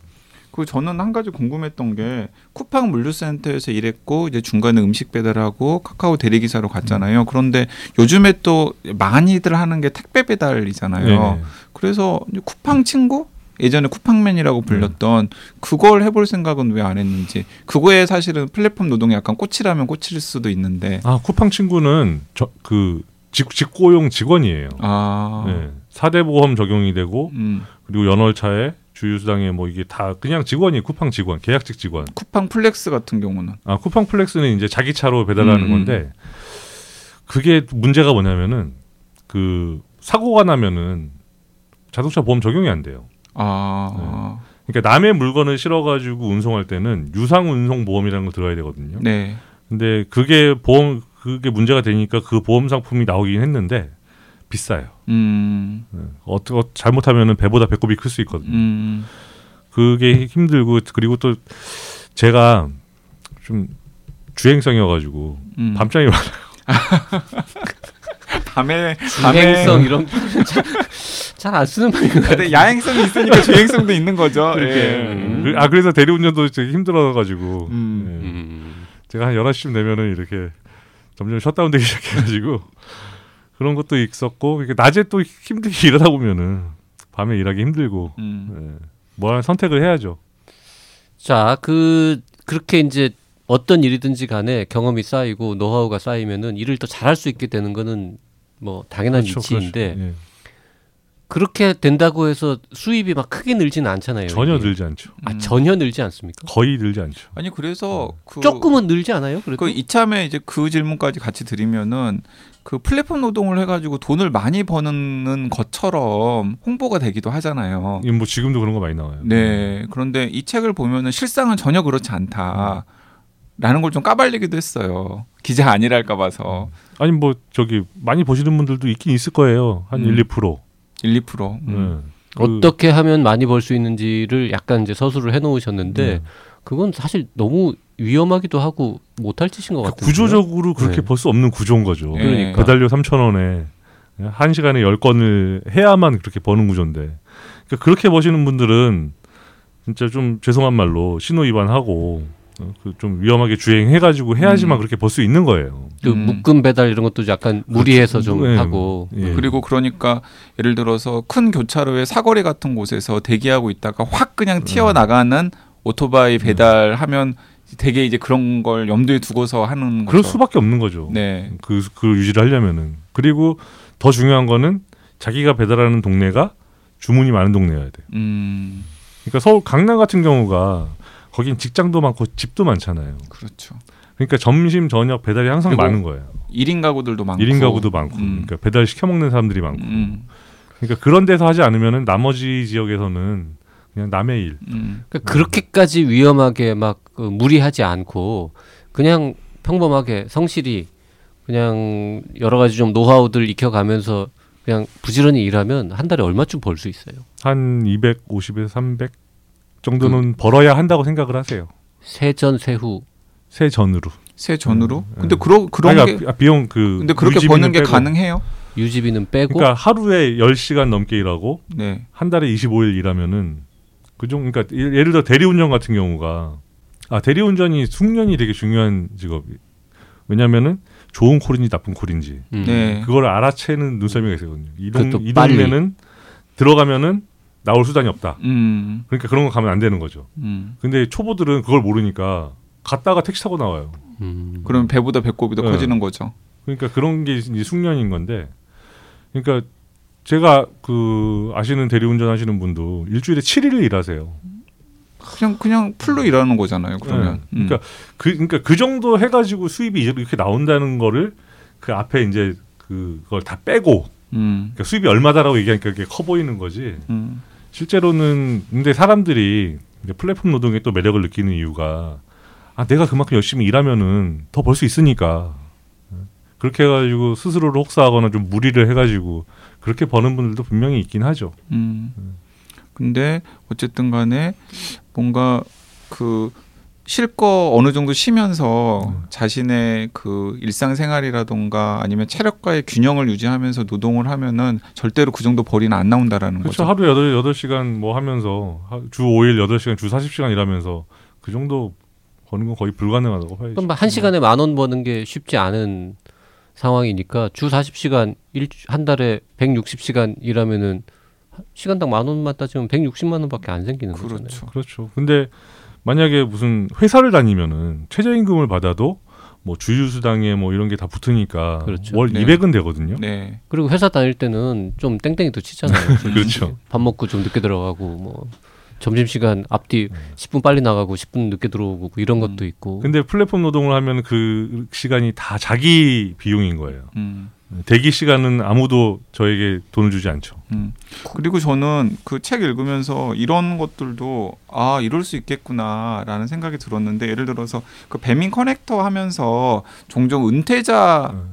그 저는 한 가지 궁금했던 게 쿠팡 물류센터에서 일했고 이제 중간에 음식 배달하고 카카오 대리기사로 갔잖아요. 그런데 요즘에 또 많이들 하는 게 택배 배달이잖아요. 네네. 그래서 쿠팡 친구? 예전에 쿠팡맨이라고 불렸던 그걸 해볼 생각은 왜 안 했는지 그거에 사실은 플랫폼 노동이 약간 꽃이라면 꽃일 수도 있는데 아 쿠팡 친구는 그 직고용 직원이에요. 아. 네. 4대 보험 적용이 되고 그리고 연월차에 주유수당에 뭐 이게 다 그냥 직원이 쿠팡 직원, 계약직 직원. 쿠팡 플렉스 같은 경우는? 아, 쿠팡 플렉스는 이제 자기 차로 배달하는 건데 그게 문제가 뭐냐면은 그 사고가 나면은 자동차 보험 적용이 안 돼요. 아. 네. 그러니까 남의 물건을 실어가지고 운송할 때는 유상 운송 보험이라는 걸 들어야 되거든요. 네. 근데 그게 문제가 되니까 그 보험 상품이 나오긴 했는데 비싸요. 네. 어떻게 잘못하면은 배보다 배꼽이 클 수 있거든요. 그게 힘들고 그리고 또 제가 좀 주행성이어가지고 밤잠이 많아요. 밤에 주행성 이런 잘 안 쓰는 말인 것 같아요. 야행성이 있으니까 주행성도 있는 거죠. 예. 아 그래서 대리운전도 되게 힘들어가지고 예. 제가 한 11시쯤 되면은 이렇게 점점 셧다운되기 시작해가지고 그런 것도 있었고 그러니까 낮에 또 힘들게 일하다 보면은 밤에 일하기 힘들고 예. 뭘 선택을 해야죠. 자, 그렇게 이제 어떤 일이든지 간에 경험이 쌓이고 노하우가 쌓이면은 일을 더 잘할 수 있게 되는 거는 뭐 당연한 그렇죠, 이치인데 그렇죠. 예. 그렇게 된다고 해서 수입이 막 크게 늘지는 않잖아요. 전혀 이게. 늘지 않죠. 아 전혀 늘지 않습니까? 거의 늘지 않죠. 아니 그래서 조금은 늘지 않아요? 그래도 이참에 이제 그 질문까지 같이 드리면은 그 플랫폼 노동을 해가지고 돈을 많이 버는 것처럼 홍보가 되기도 하잖아요. 뭐 지금도 그런 거 많이 나와요. 네. 그런데 이 책을 보면은 실상은 전혀 그렇지 않다. 라는 걸 좀 까발리기도 했어요. 기자 아니랄까 봐서. 아니 뭐 저기 많이 보시는 분들도 있긴 있을 거예요. 한 1-2%. 어떻게 하면 많이 벌 수 있는지를 약간 이제 서술을 해놓으셨는데 그건 사실 너무 위험하기도 하고 못할 짓인 것 같아요. 구조적으로 그렇게 벌 수 없는 구조인 거죠. 그러니까. 배달료 3,000원에 1시간에 10건을 해야만 그렇게 버는 구조인데 그러니까 그렇게 버시는 분들은 진짜 좀 죄송한 말로 신호 위반하고 좀 위험하게 주행해가지고 해야지만 그렇게 벌 수 있는 거예요. 그 묶음 배달 이런 것도 약간 무리해서 좀 하고. 예. 그리고 그러니까 예를 들어서 큰 교차로의 사거리 같은 곳에서 대기하고 있다가 확 그냥 튀어나가는 오토바이 배달하면 되게 이제 그런 걸 염두에 두고서 하는 거죠. 그럴 수밖에 없는 거죠. 네. 그 유지를 하려면은. 그리고 더 중요한 거는 자기가 배달하는 동네가 주문이 많은 동네여야 돼요. 그러니까 서울 강남 같은 경우가 거긴 직장도 많고 집도 많잖아요. 그렇죠. 그러니까 점심, 저녁 배달이 항상 많은 거예요. 1인 가구들도 많고. 1인 가구도 많고. 그러니까 배달 시켜 먹는 사람들이 많고. 그러니까 그런 데서 하지 않으면은 나머지 지역에서는 그냥 남의 일. 그러니까 그렇게까지 위험하게 막 무리하지 않고 그냥 평범하게 성실히 그냥 여러 가지 좀 노하우들 익혀가면서 그냥 부지런히 일하면 한 달에 얼마쯤 벌 수 있어요? 한 250에서 300 정도는 벌어야 한다고 생각을 하세요. 세전 세후. 세전으로? 근데 그런 게 비용 근데 그렇게 버는 게 가능해요? 유지비는 빼고. 그러니까 하루에 10시간 넘게 일하고 한 달에 25일 일하면은 그러니까 예를 들어 대리운전 같은 경우가 대리운전이 숙련이 되게 중요한 직업이. 왜냐면은 좋은 콜인지 나쁜 콜인지. 그걸 알아채는 눈썰미가 있거든요. 이 동네는 들어가면은 나올 수단이 없다. 그러니까 그런 거 가면 안 되는 거죠. 근데 초보들은 그걸 모르니까 갔다가 택시 타고 나와요. 그러면 배보다 배꼽이 더 커지는 거죠. 그러니까 그런 게 이제 숙련인 건데, 그러니까 제가 아시는 대리운전 하시는 분도 일주일에 7일을 일하세요. 그냥 풀로 일하는 거잖아요. 그러면. 그러니까 그 정도 해가지고 수입이 이렇게 나온다는 거를 그 앞에 이제 그걸 다 빼고 그러니까 수입이 얼마다라고 얘기하니까 그게 커 보이는 거지. 실제로는 근데 사람들이 플랫폼 노동에 또 매력을 느끼는 이유가 내가 그만큼 열심히 일하면은 더 벌 수 있으니까 그렇게 해가지고 스스로를 혹사하거나 좀 무리를 해가지고 그렇게 버는 분들도 분명히 있긴 하죠. 근데 어쨌든 간에 뭔가 쉴 거 어느 정도 쉬면서 자신의 일상생활이라든가 아니면 체력과의 균형을 유지하면서 노동을 하면은 절대로 그 정도 벌이는 안 나온다라는 거죠. 하루 8시간 뭐 하면서 주 5일 8시간 주 40시간 일하면서 그 정도 버는 건 거의 불가능하다고 봐야죠. 그럼 한 시간에 10,000원 버는 게 쉽지 않은 상황이니까 주 40시간 한 달에 160시간 일하면은 시간당 10,000원만 따지면 160만 원밖에 안 생기는 거잖아요. 그렇죠. 근데 만약에 무슨 회사를 다니면은 최저임금을 받아도 뭐 주휴수당에 뭐 이런 게 다 붙으니까 그렇죠. 월 네. 200은 되거든요. 네. 그리고 회사 다닐 때는 좀 땡땡이도 치잖아요. 그렇죠. 밥 먹고 좀 늦게 들어가고 뭐 점심시간 앞뒤 10분 빨리 나가고 10분 늦게 들어오고 이런 것도 있고. 근데 플랫폼 노동을 하면 그 시간이 다 자기 비용인 거예요. 대기 시간은 아무도 저에게 돈을 주지 않죠. 그리고 저는 그 책 읽으면서 이런 것들도 아 이럴 수 있겠구나라는 생각이 들었는데 예를 들어서 그 배민 커넥터 하면서 종종 은퇴자로서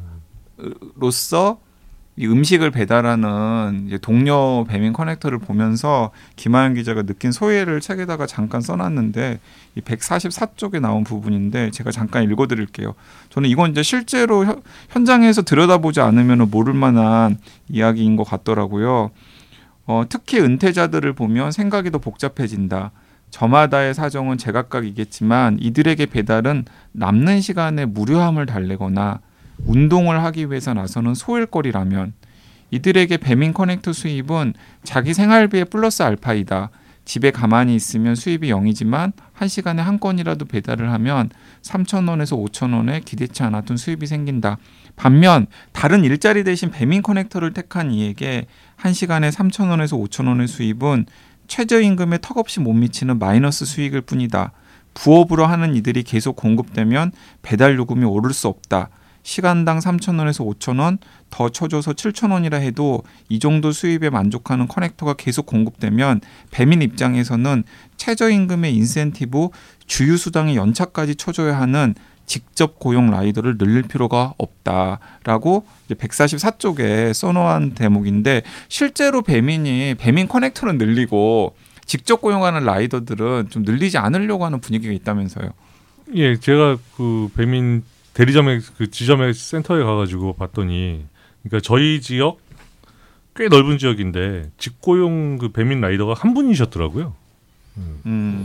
이 음식을 배달하는 이제 동료 배민 커넥터를 보면서 김아영 기자가 느낀 소외를 책에다가 잠깐 써놨는데 이 144쪽에 나온 부분인데 제가 잠깐 읽어드릴게요. 저는 이건 이제 실제로 현장에서 들여다보지 않으면 모를 만한 이야기인 것 같더라고요. 특히 은퇴자들을 보면 생각이 더 복잡해진다. 저마다의 사정은 제각각이겠지만 이들에게 배달은 남는 시간에 무료함을 달래거나 운동을 하기 위해서 나서는 소일거리라면 이들에게 배민 커넥터 수입은 자기 생활비의 플러스 알파이다. 집에 가만히 있으면 수입이 0이지만 1시간에 한 건이라도 배달을 하면 3,000원에서 5,000원에 기대치 않았던 수입이 생긴다. 반면 다른 일자리 대신 배민 커넥터를 택한 이에게 1시간에 3,000원에서 5,000원의 수입은 최저임금에 턱없이 못 미치는 마이너스 수익일 뿐이다. 부업으로 하는 이들이 계속 공급되면 배달 요금이 오를 수 없다. 시간당 3,000원에서 5,000원 더 쳐줘서 7,000원이라 해도 이 정도 수입에 만족하는 커넥터가 계속 공급되면 배민 입장에서는 최저임금의 인센티브 주휴수당의 연차까지 쳐줘야 하는 직접 고용 라이더를 늘릴 필요가 없다라고 144쪽에 써놓은 대목인데 실제로 배민이 배민 커넥터는 늘리고 직접 고용하는 라이더들은 좀 늘리지 않으려고 하는 분위기가 있다면서요. 예, 제가 그 배민 대리점의 그 지점의 센터에 가가지고 봤더니, 그러니까 저희 지역 꽤 넓은 지역인데 직고용 그 배민 라이더가 한 분이셨더라고요.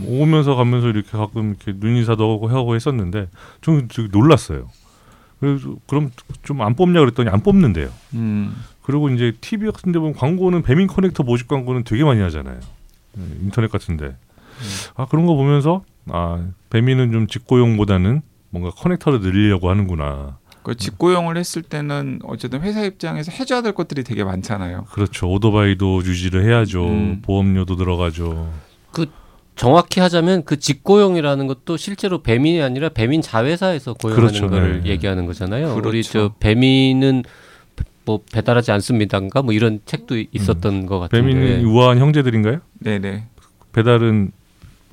오면서 가면서 이렇게 가끔 이렇게 눈인사도 하고 했었는데 좀 놀랐어요. 그래서 그럼 좀 안 뽑냐 그랬더니 안 뽑는데요. 그리고 이제 TV 같은데 보면 광고는 배민 커넥터 모집 광고는 되게 많이 하잖아요. 인터넷 같은데 아 그런 거 보면서 아 배민은 좀 직고용보다는 뭔가 커넥터를 늘리려고 하는구나. 그러니까 직고용을 했을 때는 어쨌든 회사 입장에서 해줘야 될 것들이 되게 많잖아요. 그렇죠. 오토바이도 유지를 해야죠. 보험료도 들어가죠. 그 정확히 하자면 그 직고용이라는 것도 실제로 배민이 아니라 배민 자회사에서 고용하는 그렇죠. 거를 네. 얘기하는 거잖아요. 그렇죠. 우리 저 배민은 뭐 배달하지 않습니다인가 뭐 이런 책도 있었던 것 같은데. 배민은 우아한 형제들인가요? 네네. 배달은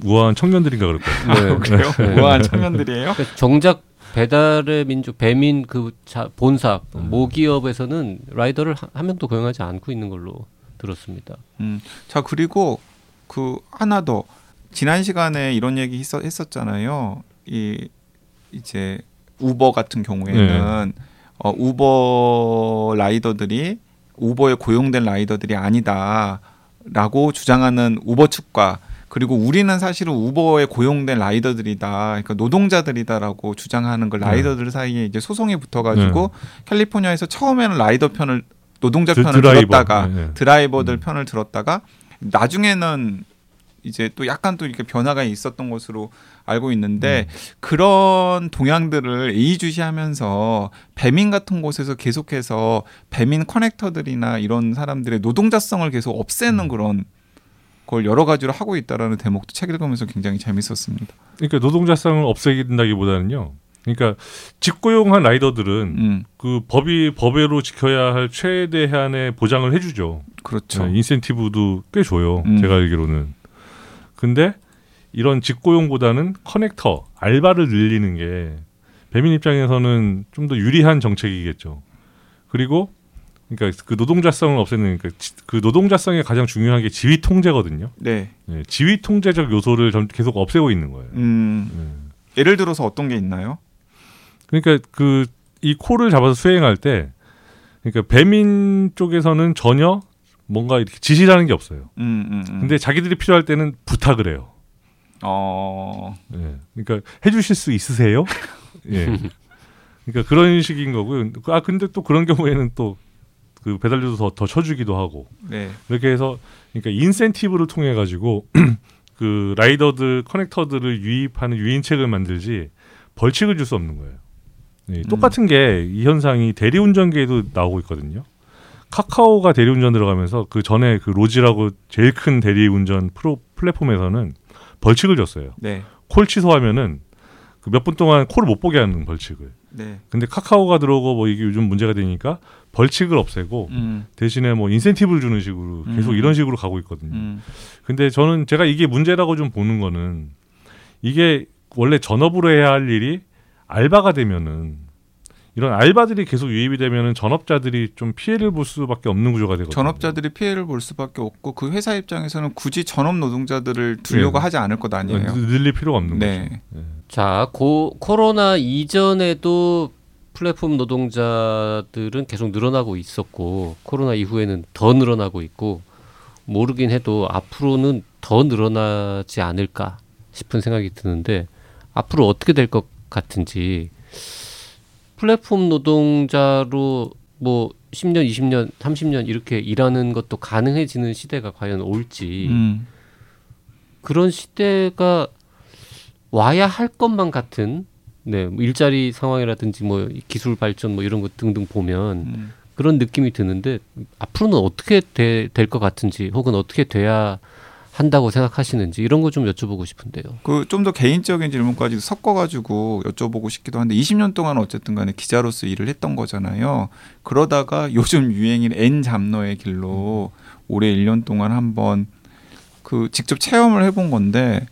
우아한 청년들인가 그럴 거예요. 네. 아, 그래요? 네. 우아한 청년들이에요? 그러니까 정작 배달의 민족 배민 그 본사 모기업에서는 라이더를 한 명도 고용하지 않고 있는 걸로 들었습니다. 자 그리고 그 하나 더 지난 시간에 이런 얘기 했었잖아요. 이제 우버 같은 경우에는 우버 라이더들이 우버에 고용된 라이더들이 아니다라고 주장하는 우버 측과 그리고 우리는 사실은 우버에 고용된 라이더들이다. 그러니까 노동자들이다라고 주장하는 걸 라이더들 사이에 이제 소송이 붙어가지고 캘리포니아에서 처음에는 라이더 편을 노동자 편을 들었다가 드라이버들 편을 들었다가 나중에는 이제 또 약간 또 이렇게 변화가 있었던 것으로 알고 있는데 그런 동향들을 예의주시하면서 배민 같은 곳에서 계속해서 배민 커넥터들이나 이런 사람들의 노동자성을 계속 없애는 그런 그걸 여러 가지로 하고 있다라는 대목도 책 읽으면서 굉장히 재밌었습니다. 그러니까 노동자성을 없애긴다기보다는요. 그러니까 직고용한 라이더들은 그 법이 법외로 지켜야 할 최대한의 보장을 해주죠. 그렇죠. 네, 인센티브도 꽤 줘요. 제가 알기로는. 근데 이런 직고용보다는 커넥터 알바를 늘리는 게 배민 입장에서는 좀 더 유리한 정책이겠죠. 그리고 그러니까 그 노동자성을 없애는 그 노동자성의 가장 중요한 게 지위 통제거든요. 네. 예, 지위 통제적 요소를 계속 없애고 있는 거예요. 예. 예를 들어서 어떤 게 있나요? 그러니까 그 이 콜을 잡아서 수행할 때, 그러니까 배민 쪽에서는 전혀 뭔가 이렇게 지시라는 게 없어요. 근데 자기들이 필요할 때는 부탁을 해요. 예. 그러니까 해주실 수 있으세요? 예. 그러니까 그런 식인 거고요. 아 근데 또 그런 경우에는 또 그 배달료도 더 쳐주기도 하고 네. 이렇게 해서 그러니까 인센티브를 통해 가지고 그 라이더들 커넥터들을 유입하는 유인책을 만들지 벌칙을 줄 수 없는 거예요. 네, 똑같은 게 이 현상이 대리운전계에도 나오고 있거든요. 카카오가 대리운전 들어가면서 그 전에 그 로지라고 제일 큰 대리운전 플랫폼에서는 벌칙을 줬어요. 네. 콜 취소하면은 그 몇 분 동안 콜을 못 보게 하는 벌칙을. 네. 근데 카카오가 들어오고 뭐 이게 요즘 문제가 되니까 벌칙을 없애고 대신에 뭐 인센티브를 주는 식으로 계속 이런 식으로 가고 있거든요. 근데 저는 제가 이게 문제라고 좀 보는 거는 이게 원래 전업으로 해야 할 일이 알바가 되면은 이런 알바들이 계속 유입이 되면은 전업자들이 좀 피해를 볼 수밖에 없는 구조가 되거든요. 전업자들이 피해를 볼 수밖에 없고 그 회사 입장에서는 굳이 전업 노동자들을 두려고 네. 하지 않을 것 아니에요. 늘릴 필요가 없는 네. 거죠. 네. 자, 코로나 이전에도 플랫폼 노동자들은 계속 늘어나고 있었고 코로나 이후에는 더 늘어나고 있고 모르긴 해도 앞으로는 더 늘어나지 않을까 싶은 생각이 드는데 앞으로 어떻게 될 것 같은지 플랫폼 노동자로 뭐 10년, 20년, 30년 이렇게 일하는 것도 가능해지는 시대가 과연 올지 그런 시대가 와야 할 것만 같은 네, 뭐 일자리 상황이라든지 뭐 기술 발전 뭐 이런 것 등등 보면 그런 느낌이 드는데 앞으로는 어떻게 될 것 같은지 혹은 어떻게 돼야 한다고 생각하시는지 이런 거 좀 여쭤보고 싶은데요. 그 좀 더 개인적인 질문까지 섞어가지고 여쭤보고 싶기도 한데 20년 동안 어쨌든 간에 기자로서 일을 했던 거잖아요. 그러다가 요즘 유행인 N 잡너의 길로 올해 1년 동안 한번 그 직접 체험을 해본 건데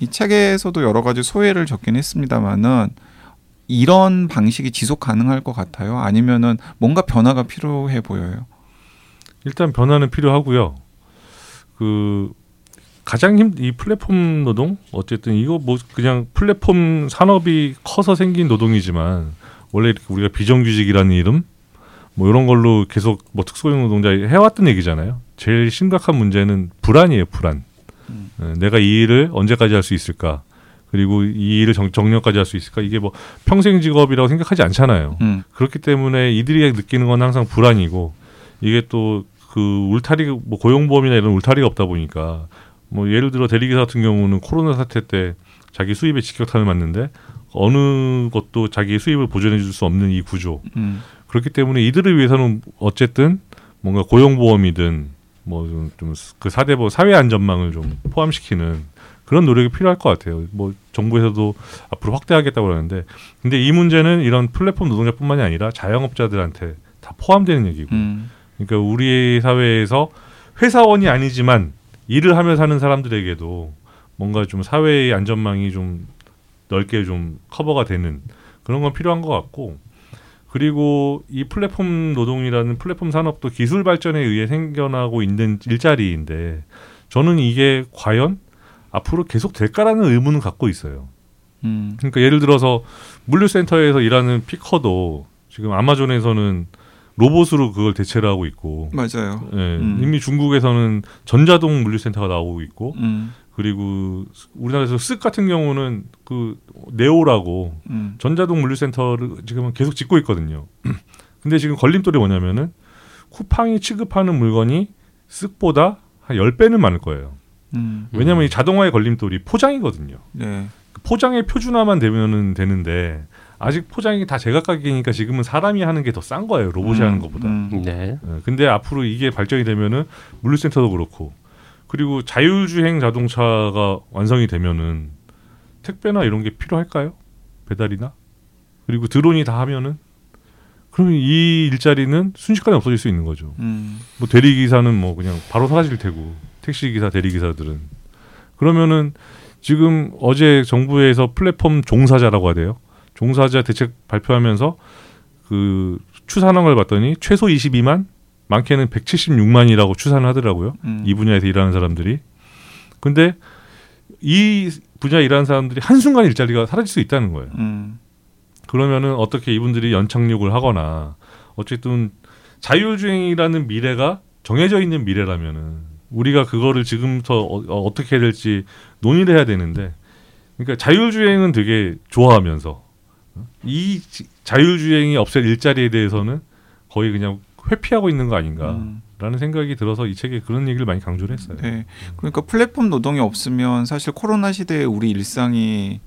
이 책에서도 여러 가지 소회를 적긴 했습니다만은 이런 방식이 지속 가능할 것 같아요. 아니면은 뭔가 변화가 필요해 보여요. 일단 변화는 필요하고요. 그 가장 이 플랫폼 노동 어쨌든 이거 뭐 그냥 플랫폼 산업이 커서 생긴 노동이지만 원래 이렇게 우리가 비정규직이라는 이름 뭐 이런 걸로 계속 뭐 특수고용 노동자 해왔던 얘기잖아요. 제일 심각한 문제는 불안이에요. 불안. 내가 이 일을 언제까지 할 수 있을까? 그리고 이 일을 정년까지 할 수 있을까? 이게 뭐 평생 직업이라고 생각하지 않잖아요. 그렇기 때문에 이들이 느끼는 건 항상 불안이고 이게 또 그 울타리 뭐 고용보험이나 이런 울타리가 없다 보니까. 뭐 예를 들어 대리기사 같은 경우는 코로나 사태 때 자기 수입에 직격탄을 맞는데 어느 것도 자기 수입을 보전해 줄 수 없는 이 구조. 그렇기 때문에 이들을 위해서는 어쨌든 뭔가 고용보험이든 뭐 좀 그 사대보 사회 안전망을 좀 포함시키는 그런 노력이 필요할 것 같아요. 뭐 정부에서도 앞으로 확대하겠다고 그러는데 근데 이 문제는 이런 플랫폼 노동자뿐만이 아니라 자영업자들한테 다 포함되는 얘기고. 그러니까 우리 사회에서 회사원이 아니지만 일을 하며 사는 사람들에게도 뭔가 좀 사회의 안전망이 좀 넓게 좀 커버가 되는 그런 건 필요한 것 같고 그리고 이 플랫폼 노동이라는 플랫폼 산업도 기술 발전에 의해 생겨나고 있는 일자리인데 저는 이게 과연 앞으로 계속 될까라는 의문을 갖고 있어요. 그러니까 예를 들어서 물류센터에서 일하는 피커도 지금 아마존에서는 로봇으로 그걸 대체를 하고 있고, 맞아요. 예, 이미 중국에서는 전자동 물류센터가 나오고 있고, 그리고 우리나라에서 쓱 같은 경우는 그 네오라고 전자동 물류센터를 지금은 계속 짓고 있거든요. 근데 지금 걸림돌이 뭐냐면은 쿠팡이 취급하는 물건이 쓱보다 한 10배는 많을 거예요. 왜냐하면 이 자동화의 걸림돌이 포장이거든요. 네. 포장의 표준화만 되면은 되는데. 아직 포장이 다 제각각이니까 지금은 사람이 하는 게 더 싼 거예요. 로봇이 하는 것보다. 네. 근데 앞으로 이게 발전이 되면은 물류센터도 그렇고 그리고 자율주행 자동차가 완성이 되면은 택배나 이런 게 필요할까요? 배달이나? 그리고 드론이 다 하면은 그러면 이 일자리는 순식간에 없어질 수 있는 거죠. 뭐 대리기사는 뭐 그냥 바로 사라질 테고 택시기사, 대리기사들은 그러면은 지금 어제 정부에서 플랫폼 종사자라고 하대요. 종사자 대책 발표하면서 그 추산을 봤더니 최소 22만, 많게는 176만이라고 추산을 하더라고요. 이 분야에서 일하는 사람들이. 근데 이 분야에 일하는 사람들이 한순간 일자리가 사라질 수 있다는 거예요. 그러면은 어떻게 이분들이 연착륙을 하거나 어쨌든 자율주행이라는 미래가 정해져 있는 미래라면은 우리가 그거를 지금부터 어떻게 해야 될지 논의를 해야 되는데 그러니까 자율주행은 되게 좋아하면서 이 자율주행이 없앨 일자리에 대해서는 거의 그냥 회피하고 있는 거 아닌가라는 생각이 들어서 이 책에 그런 얘기를 많이 강조를 했어요. 네. 그러니까 플랫폼 노동이 없으면 사실 코로나 시대에 우리 일상이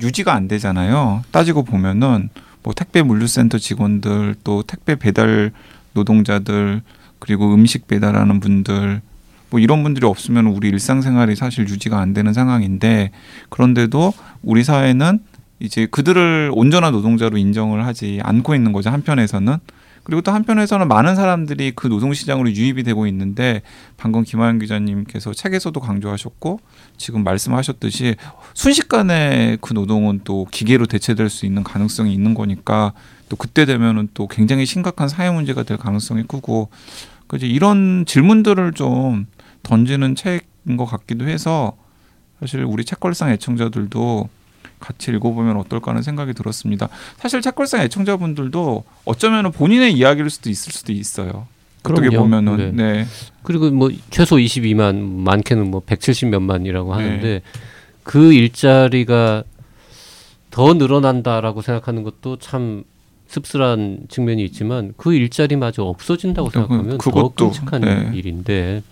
유지가 안 되잖아요. 따지고 보면은 뭐 택배 물류센터 직원들, 또 택배 배달 노동자들, 그리고 음식 배달하는 분들, 뭐 이런 분들이 없으면 우리 일상생활이 사실 유지가 안 되는 상황인데, 그런데도 우리 사회는 이제 그들을 온전한 노동자로 인정을 하지 않고 있는 거죠, 한편에서는. 그리고 또 한편에서는 많은 사람들이 그 노동시장으로 유입이 되고 있는데, 방금 김아영 기자님께서 책에서도 강조하셨고 지금 말씀하셨듯이 순식간에 그 노동은 또 기계로 대체될 수 있는 가능성이 있는 거니까, 또 그때 되면은 또 굉장히 심각한 사회 문제가 될 가능성이 크고, 그래서 이런 질문들을 좀 던지는 책인 것 같기도 해서 사실 우리 책걸상 애청자들도 같이 읽어보면 어떨까 하는 생각이 들었습니다. 사실 책걸상 애청자분들도 어쩌면 본인의 이야기일 수도 있을 수도 있어요. 그렇게 보면은. 네. 네. 그리고 뭐 최소 22만, 많게는 뭐 170몇만이라고 하는데, 네. 그 일자리가 더 늘어난다라고 생각하는 것도 참 씁쓸한 측면이 있지만, 그 일자리마저 없어진다고 생각하면 그것도, 더 끔찍한, 네. 일인데,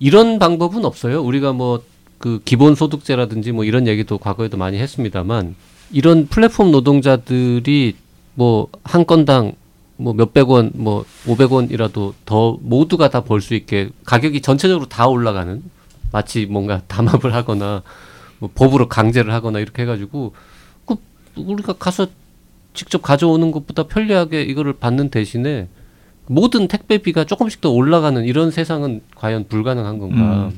이런 방법은 없어요. 우리가 뭐 그 기본소득제라든지 뭐 이런 얘기도 과거에도 많이 했습니다만, 이런 플랫폼 노동자들이 뭐 한 건당 뭐 몇백 원, 뭐 500원이라도 더 모두가 다 벌 수 있게 가격이 전체적으로 다 올라가는, 마치 뭔가 담합을 하거나 뭐 법으로 강제를 하거나 이렇게 해가지고, 그 우리가 가서 직접 가져오는 것보다 편리하게 이거를 받는 대신에 모든 택배비가 조금씩 더 올라가는 이런 세상은 과연 불가능한 건가.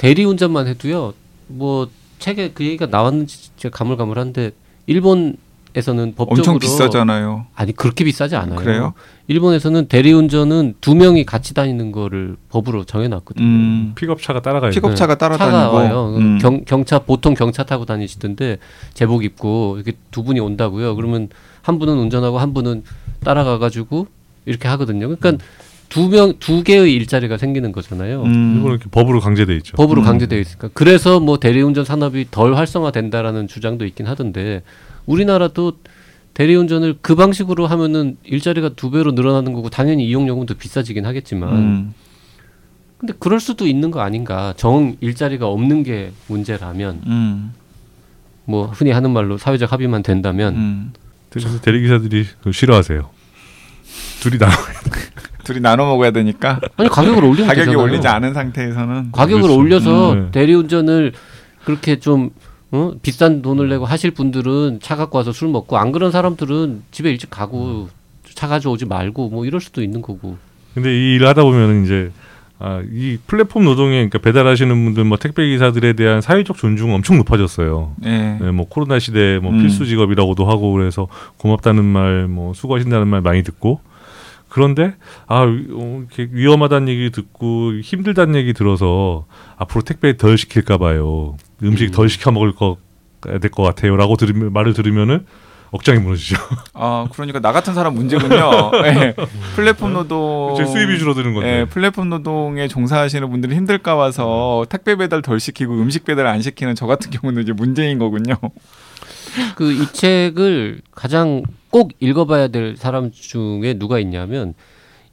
대리운전만 해도요, 뭐 책에 그 얘기가 나왔는지 제가 가물가물한데, 일본에서는 법적으로 엄청 비싸잖아요. 아니 그렇게 비싸지 않아요. 그래요? 일본에서는 대리운전은 두 명이 같이 다니는 거를 법으로 정해놨거든요. 픽업차가 따라가요. 픽업차가 따라다니고 와요. 경차, 보통 경차 타고 다니시던데 제복 입고 이렇게 두 분이 온다고요. 그러면 한 분은 운전하고 한 분은 따라가가지고 이렇게 하거든요. 그러니까 두 개의 일자리가 생기는 거잖아요. 일본은 이렇게 법으로 강제되어 있죠. 법으로 강제되어 있으니까. 그래서 뭐 대리운전 산업이 덜 활성화된다라는 주장도 있긴 하던데, 우리나라도 대리운전을 그 방식으로 하면은 일자리가 두 배로 늘어나는 거고, 당연히 이용요금도 비싸지긴 하겠지만, 근데 그럴 수도 있는 거 아닌가. 정 일자리가 없는 게 문제라면, 뭐 흔히 하는 말로 사회적 합의만 된다면. 그래서 대리기사들이 싫어하세요. 둘이 나와요. 둘이 나눠 먹어야 되니까. 아니 가격을 올리면 가격이 되잖아요. 올리지 않은 상태에서는 가격을 그렇지. 올려서 대리운전을 그렇게 좀 비싼 돈을 내고 하실 분들은 차 갖고 와서 술 먹고, 안 그런 사람들은 집에 일찍 가고 차 가져오지 말고 뭐 이럴 수도 있는 거고. 근데 이 일 하다 보면은 이제 이 플랫폼 노동에, 그러니까 배달하시는 분들, 뭐 택배 기사들에 대한 사회적 존중은 엄청 높아졌어요. 네. 네, 뭐 코로나 시대에 뭐 필수 직업이라고도 하고, 그래서 고맙다는 말, 뭐 수고하신다는 말 많이 듣고. 그런데 이렇게 위험하다는 얘기 듣고 힘들다는 얘기 들어서 앞으로 택배 덜 시킬까 봐요. 음식 덜 시켜 먹을 거 될 것 같아요라고 말을 들으면은 억장이 무너지죠. 아, 그러니까 나 같은 사람 문제군요. 네, 플랫폼 노동. 제 수입이 줄어드는 건데. 네, 플랫폼 노동에 종사하시는 분들이 힘들까 봐서 택배 배달 덜 시키고 음식 배달 안 시키는 저 같은 경우는 이제 문제인 거군요. 그 이 책을 가장 꼭 읽어봐야 될 사람 중에 누가 있냐면,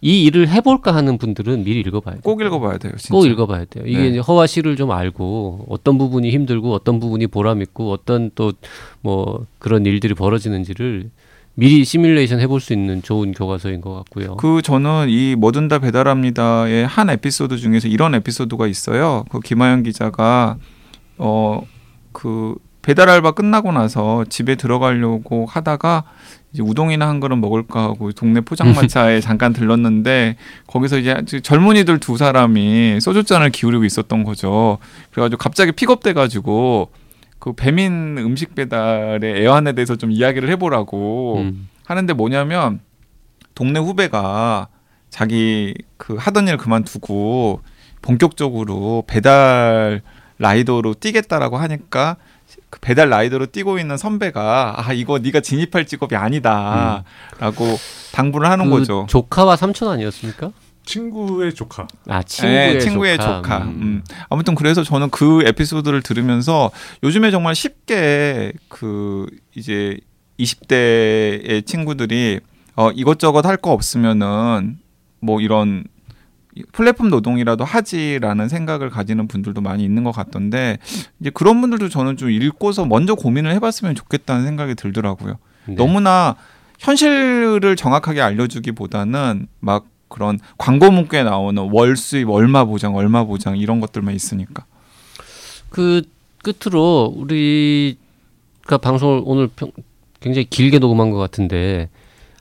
이 일을 해볼까 하는 분들은 미리 읽어봐야 돼요. 꼭 읽어봐야 돼요. 진짜. 꼭 읽어봐야 돼요. 이게 네. 이제 허와 실을 좀 알고, 어떤 부분이 힘들고 어떤 부분이 보람있고 어떤 또 뭐 그런 일들이 벌어지는지를 미리 시뮬레이션 해볼 수 있는 좋은 교과서인 것 같고요. 그 저는 이 뭐든 다 배달합니다의 한 에피소드 중에서 이런 에피소드가 있어요. 그 김아영 기자가 그 배달 알바 끝나고 나서 집에 들어가려고 하다가 이제 우동이나 한 그릇 먹을까 하고 동네 포장마차에 잠깐 들렀는데, 거기서 이제 젊은이들 두 사람이 소주잔을 기울이고 있었던 거죠. 그래가지고 갑자기 픽업돼가지고 그 배민 음식 배달의 애환에 대해서 좀 이야기를 해보라고 하는데, 뭐냐면 동네 후배가 자기 그 하던 일 그만두고 본격적으로 배달 라이더로 뛰겠다라고 하니까, 그 배달 라이더로 뛰고 있는 선배가 이거 네가 진입할 직업이 아니다 라고 당부를 하는 거죠. 조카와 삼촌 아니었습니까? 친구의 조카. 친구의 조카. 아무튼 그래서 저는 그 에피소드를 들으면서, 요즘에 정말 쉽게 그 이제 20대의 친구들이 이것저것 할 거 없으면은 뭐 이런 플랫폼 노동이라도 하지라는 생각을 가지는 분들도 많이 있는 것 같던데, 이제 그런 분들도 저는 좀 읽고서 먼저 고민을 해봤으면 좋겠다는 생각이 들더라고요. 네. 너무나 현실을 정확하게 알려주기보다는 막 그런 광고 문구에 나오는 월 수입 얼마 보장 이런 것들만 있으니까. 그 끝으로 우리가 방송을 오늘 굉장히 길게 녹음한 것 같은데,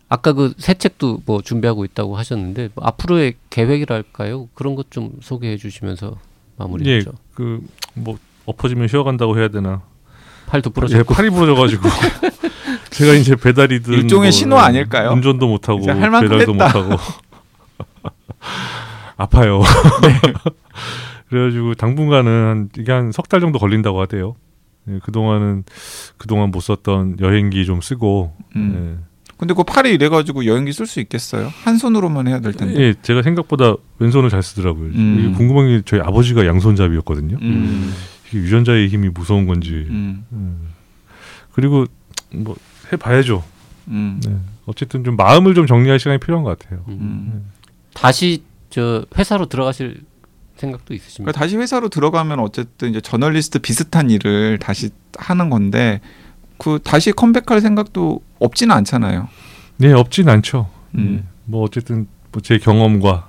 아까 그 새 책도 뭐 준비하고 있다고 하셨는데 뭐 앞으로의 계획이랄까요? 그런 것 좀 소개해 주시면서 마무리하죠. 예, 그 뭐 엎어지면 쉬어간다고 해야 되나? 팔도 부러져. 예, 팔이 부러져가지고 제가 이제 배달이든 일종의 뭐, 신호 아닐까요? 운전도 못하고 배달도 못하고 아파요. 네. 그래가지고 당분간은 이게 한 석 달 정도 걸린다고 하대요. 예, 그동안 못 썼던 여행기 좀 쓰고. 예. 근데 그 팔이 이래가지고 여행기 쓸 수 있겠어요? 한 손으로만 해야 될 텐데. 예, 제가 생각보다 왼손을 잘 쓰더라고요. 이게 궁금한 게 저희 아버지가 양손잡이였거든요. 이게 유전자의 힘이 무서운 건지. 그리고 뭐 해봐야죠. 네. 어쨌든 좀 마음을 좀 정리할 시간이 필요한 것 같아요. 네. 다시 저 회사로 들어가실 생각도 있으십니까? 그러니까 다시 회사로 들어가면 어쨌든 이제 저널리스트 비슷한 일을 다시 하는 건데. 그 다시 컴백할 생각도 없지는 않잖아요. 네, 없진 않죠. 뭐 어쨌든 뭐 제 경험과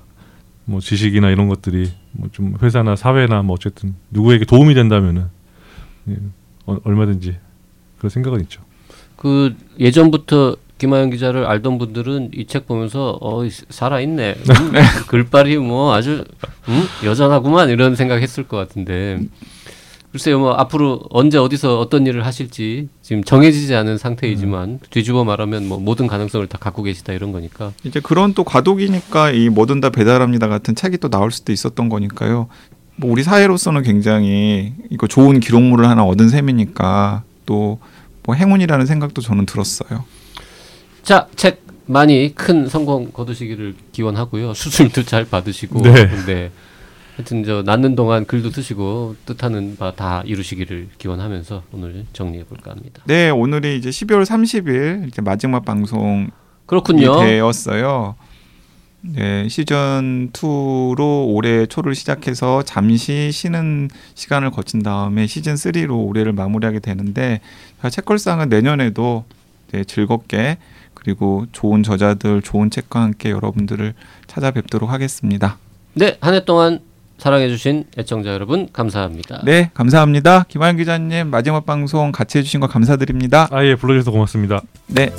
뭐 지식이나 이런 것들이 뭐 좀 회사나 사회나 뭐 어쨌든 누구에게 도움이 된다면은 예, 얼마든지 그런 생각은 있죠. 그 예전부터 김아영 기자를 알던 분들은 이 책 보면서 살아있네. 글빨이 뭐 아주 여전하구만 이런 생각했을 것 같은데. 글쎄요, 뭐 앞으로 언제 어디서 어떤 일을 하실지 지금 정해지지 않은 상태이지만 뒤집어 말하면 뭐 모든 가능성을 다 갖고 계시다 이런 거니까. 이제 그런 또 과도기니까 이 뭐든 다 배달합니다 같은 책이 또 나올 수도 있었던 거니까요. 뭐 우리 사회로서는 굉장히 이거 좋은 기록물을 하나 얻은 셈이니까 또 뭐 행운이라는 생각도 저는 들었어요. 자, 책 많이 큰 성공 거두시기를 기원하고요. 수술도 잘 받으시고. 네. 네. 하여튼 저 낳는 동안 글도 쓰시고 뜻하는 바 다 이루시기를 기원하면서 오늘 정리해 볼까 합니다. 네, 오늘이 이제 12월 30일 이제 마지막 방송이 그렇군요. 되었어요. 네, 시즌 2로 올해 초를 시작해서 잠시 쉬는 시간을 거친 다음에 시즌 3로 올해를 마무리하게 되는데, 책걸상은 내년에도 네, 즐겁게 그리고 좋은 저자들, 좋은 책과 함께 여러분들을 찾아뵙도록 하겠습니다. 네, 한 해 동안 사랑해주신 애청자 여러분 감사합니다. 네, 감사합니다. 김아영 기자님 마지막 방송 같이 해주신 거 감사드립니다. 아, 예, 불러주셔서 고맙습니다. 네.